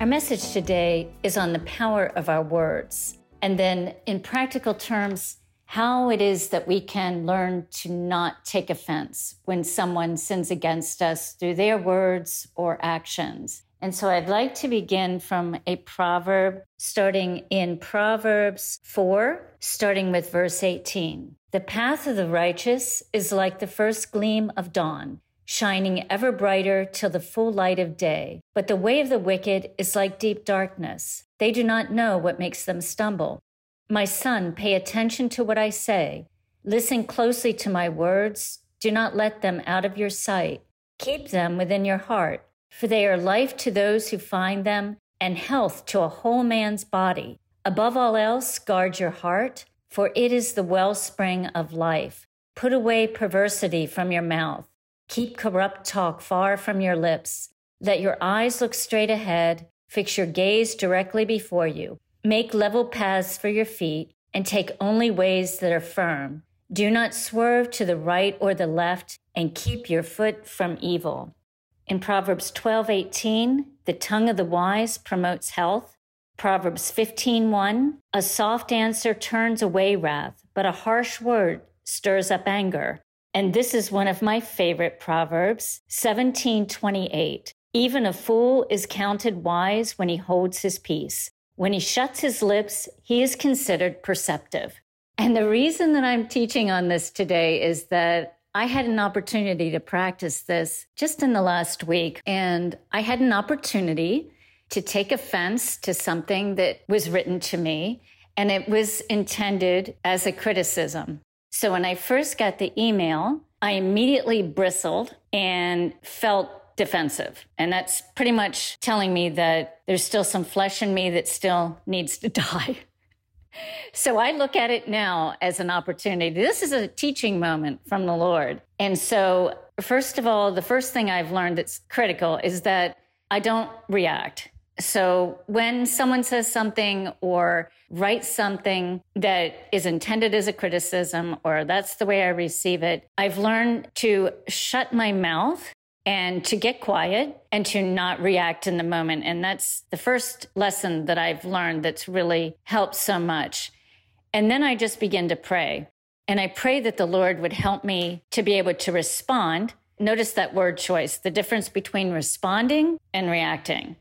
Our message today is on the power of our words, and then in practical terms, how it is that we can learn to not take offense when someone sins against us through their words or actions. And so I'd like to begin from a proverb, starting in Proverbs 4, starting with verse 18. The path of the righteous is like the first gleam of dawn, shining ever brighter till the full light of day. But the way of the wicked is like deep darkness. They do not know what makes them stumble. My son, pay attention to what I say. Listen closely to my words. Do not let them out of your sight. Keep them within your heart, for they are life to those who find them and health to a whole man's body. Above all else, guard your heart, for it is the wellspring of life. Put away perversity from your mouth. Keep corrupt talk far from your lips. Let your eyes look straight ahead. Fix your gaze directly before you. Make level paths for your feet and take only ways that are firm. Do not swerve to the right or the left and keep your foot from evil. In Proverbs 12:18, the tongue of the wise promotes health. Proverbs 15:1, a soft answer turns away wrath, but a harsh word stirs up anger. And this is one of my favorite proverbs, 17:28, even a fool is counted wise when he holds his peace. When he shuts his lips, he is considered perceptive. And the reason that I'm teaching on this today is that I had an opportunity to practice this just in the last week. And I had an opportunity to take offense to something that was written to me, and it was intended as a criticism. So when I first got the email, I immediately bristled and felt defensive. And that's pretty much telling me that there's still some flesh in me that still needs to die. So I look at it now as an opportunity. This is a teaching moment from the Lord. And so, first of all, the first thing I've learned that's critical is that I don't react. So when someone says something or writes something that is intended as a criticism, or that's the way I receive it, I've learned to shut my mouth and to get quiet and to not react in the moment. And that's the first lesson that I've learned that's really helped so much. And then I just begin to pray. And I pray that the Lord would help me to be able to respond. Notice that word choice, the difference between responding and reacting.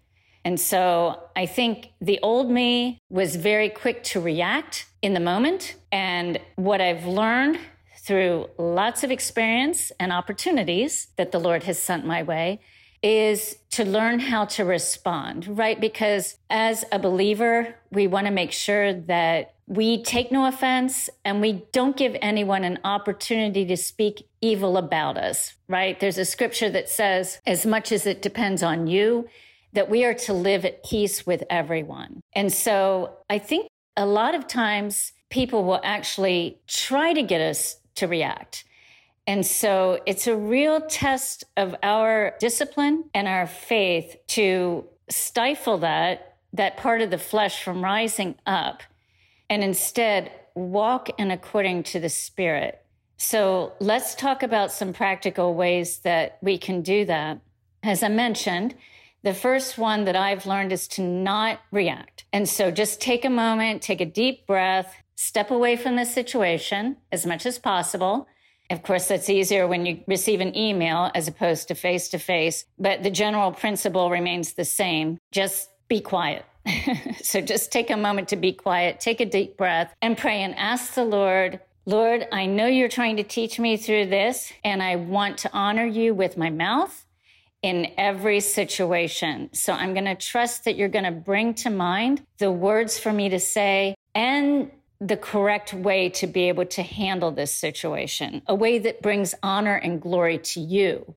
And so I think the old me was very quick to react in the moment. And what I've learned through lots of experience and opportunities that the Lord has sent my way is to learn how to respond, right? Because as a believer, we want to make sure that we take no offense and we don't give anyone an opportunity to speak evil about us, right? There's a scripture that says, as much as it depends on you, that we are to live at peace with everyone. And so I think a lot of times people will actually try to get us to react. And so it's a real test of our discipline and our faith to stifle that part of the flesh from rising up and instead walk in according to the Spirit. So let's talk about some practical ways that we can do that. As I mentioned, the first one that I've learned is to not react. And so just take a moment, take a deep breath, step away from the situation as much as possible. Of course, that's easier when you receive an email as opposed to face-to-face, but the general principle remains the same. Just be quiet. So just take a moment to be quiet, take a deep breath, and pray and ask the Lord, Lord, I know you're trying to teach me through this, and I want to honor you with my mouth in every situation. So I'm going to trust that you're going to bring to mind the words for me to say and the correct way to be able to handle this situation, a way that brings honor and glory to you.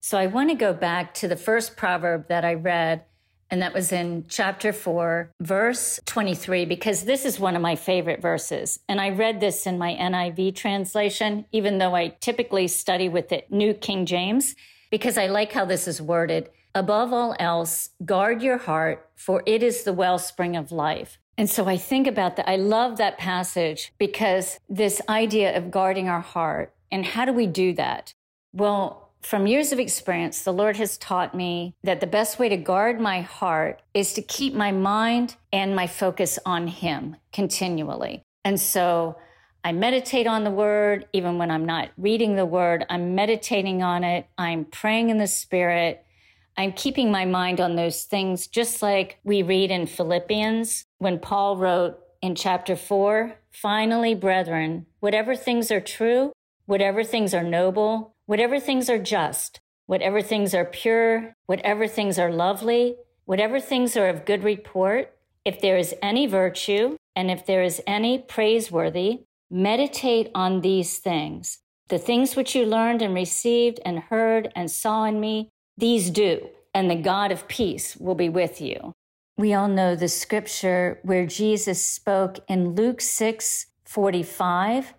So I want to go back to the first proverb that I read, and that was in chapter 4, verse 23, because this is one of my favorite verses. And I read this in my NIV translation, even though I typically study with the New King James, because I like how this is worded. Above all else, guard your heart, for it is the wellspring of life. And so I think about that. I love that passage because this idea of guarding our heart, and how do we do that? Well, From years of experience, the Lord has taught me that the best way to guard my heart is to keep my mind and my focus on Him continually. And so I meditate on the Word. Even when I'm not reading the Word, I'm meditating on it. I'm praying in the Spirit. I'm keeping my mind on those things, just like we read in Philippians when Paul wrote in chapter 4, "Finally, brethren, whatever things are true, whatever things are noble, whatever things are just, whatever things are pure, whatever things are lovely, whatever things are of good report, if there is any virtue and if there is any praiseworthy, meditate on these things. The things which you learned and received and heard and saw in me, these do, and the God of peace will be with you." We all know the scripture where Jesus spoke in Luke 6:45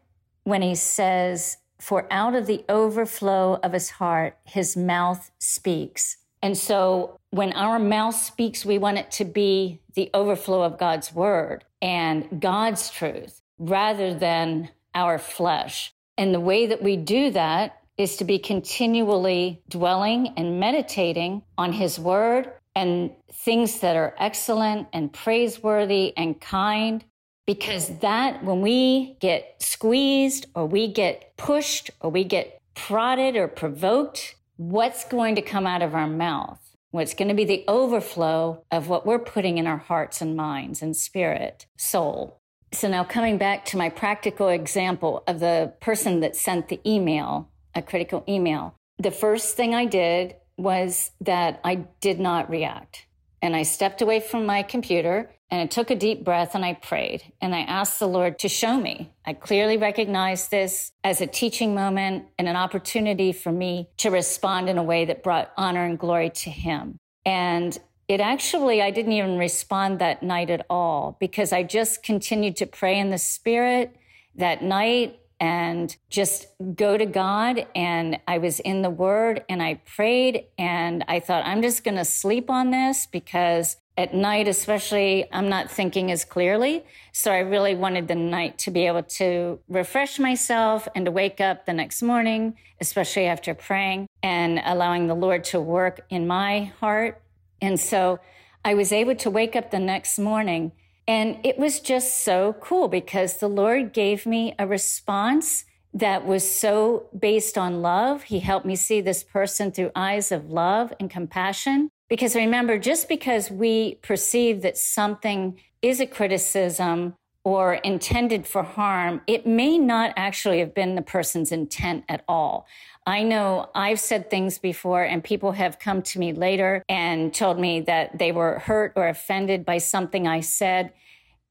when he says, "For out of the overflow of his heart, his mouth speaks." And so when our mouth speaks, we want it to be the overflow of God's word and God's truth rather than our flesh. And the way that we do that is to be continually dwelling and meditating on his word and things that are excellent and praiseworthy and kind. Because that, when we get squeezed or we get pushed or we get prodded or provoked, what's going to come out of our mouth? What's going to be the overflow of what we're putting in our hearts and minds and spirit, soul? So now coming back to my practical example of the person that sent the email, a critical email, the first thing I did was that I did not react. And I stepped away from my computer and I took a deep breath and I prayed and I asked the Lord to show me. I clearly recognized this as a teaching moment and an opportunity for me to respond in a way that brought honor and glory to Him. And it actually, I didn't even respond that night at all because I just continued to pray in the Spirit that night and just go to God. And I was in the Word and I prayed and I thought, I'm just going to sleep on this because at night, especially, I'm not thinking as clearly. So I really wanted the night to be able to refresh myself and to wake up the next morning, especially after praying and allowing the Lord to work in my heart. And so I was able to wake up the next morning. And it was just so cool because the Lord gave me a response that was so based on love. He helped me see this person through eyes of love and compassion. Because remember, just because we perceive that something is a criticism or intended for harm, it may not actually have been the person's intent at all. I know I've said things before and people have come to me later and told me that they were hurt or offended by something I said,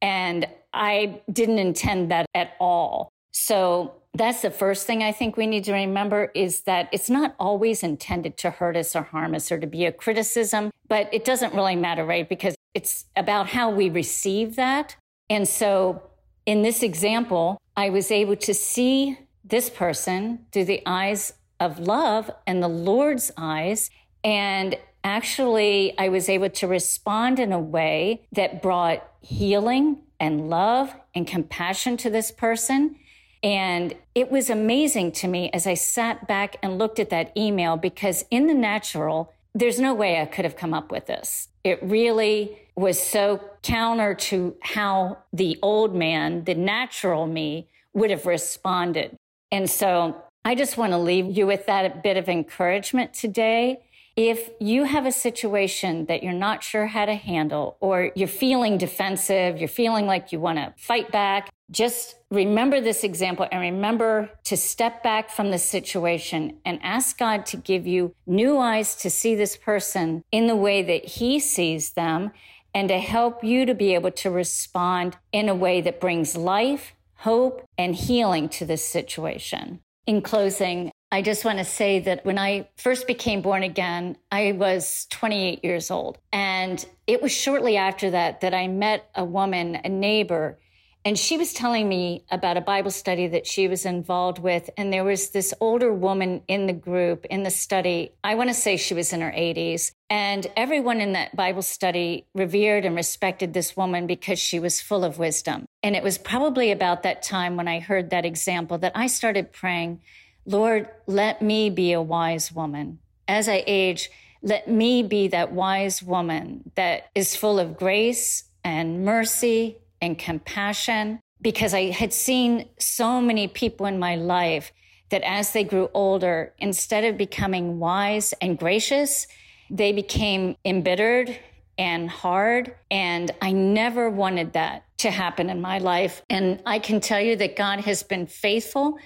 and I didn't intend that at all. So that's the first thing I think we need to remember is that it's not always intended to hurt us or harm us or to be a criticism, but it doesn't really matter, right? Because it's about how we receive that. And so in this example, I was able to see this person through the eyes of love and the Lord's eyes. And actually, I was able to respond in a way that brought healing and love and compassion to this person. And it was amazing to me as I sat back and looked at that email, because in the natural, there's no way I could have come up with this. It really was so counter to how the old man, the natural me, would have responded. And so I just want to leave you with that bit of encouragement today. If you have a situation that you're not sure how to handle, or you're feeling defensive, you're feeling like you want to fight back, just remember this example and remember to step back from the situation and ask God to give you new eyes to see this person in the way that He sees them and to help you to be able to respond in a way that brings life, hope, and healing to this situation. In closing, I just want to say that when I first became born again, I was 28 years old. And it was shortly after that I met a woman, a neighbor, and she was telling me about a Bible study that she was involved with. And there was this older woman in the group, in the study. I want to say she was in her 80s. And everyone in that Bible study revered and respected this woman because she was full of wisdom. And it was probably about that time when I heard that example that I started praying, Lord, let me be a wise woman. As I age, let me be that wise woman that is full of grace and mercy and compassion, because I had seen so many people in my life that as they grew older, instead of becoming wise and gracious, they became embittered and hard. And I never wanted that to happen in my life. And I can tell you that God has been faithful.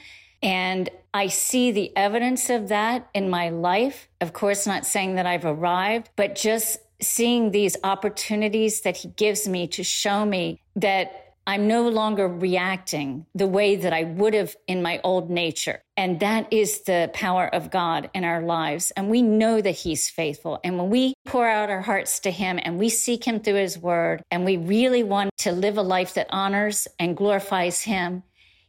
And I see the evidence of that in my life. Of course, not saying that I've arrived, but just seeing these opportunities that he gives me to show me that I'm no longer reacting the way that I would have in my old nature. And that is the power of God in our lives. And we know that he's faithful. And when we pour out our hearts to him and we seek him through his word, and we really want to live a life that honors and glorifies him,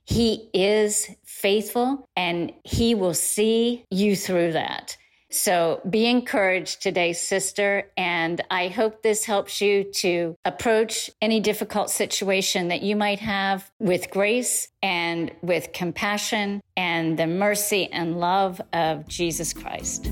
he is faithful and he will see you through that. So be encouraged today, sister, and I hope this helps you to approach any difficult situation that you might have with grace and with compassion and the mercy and love of Jesus Christ.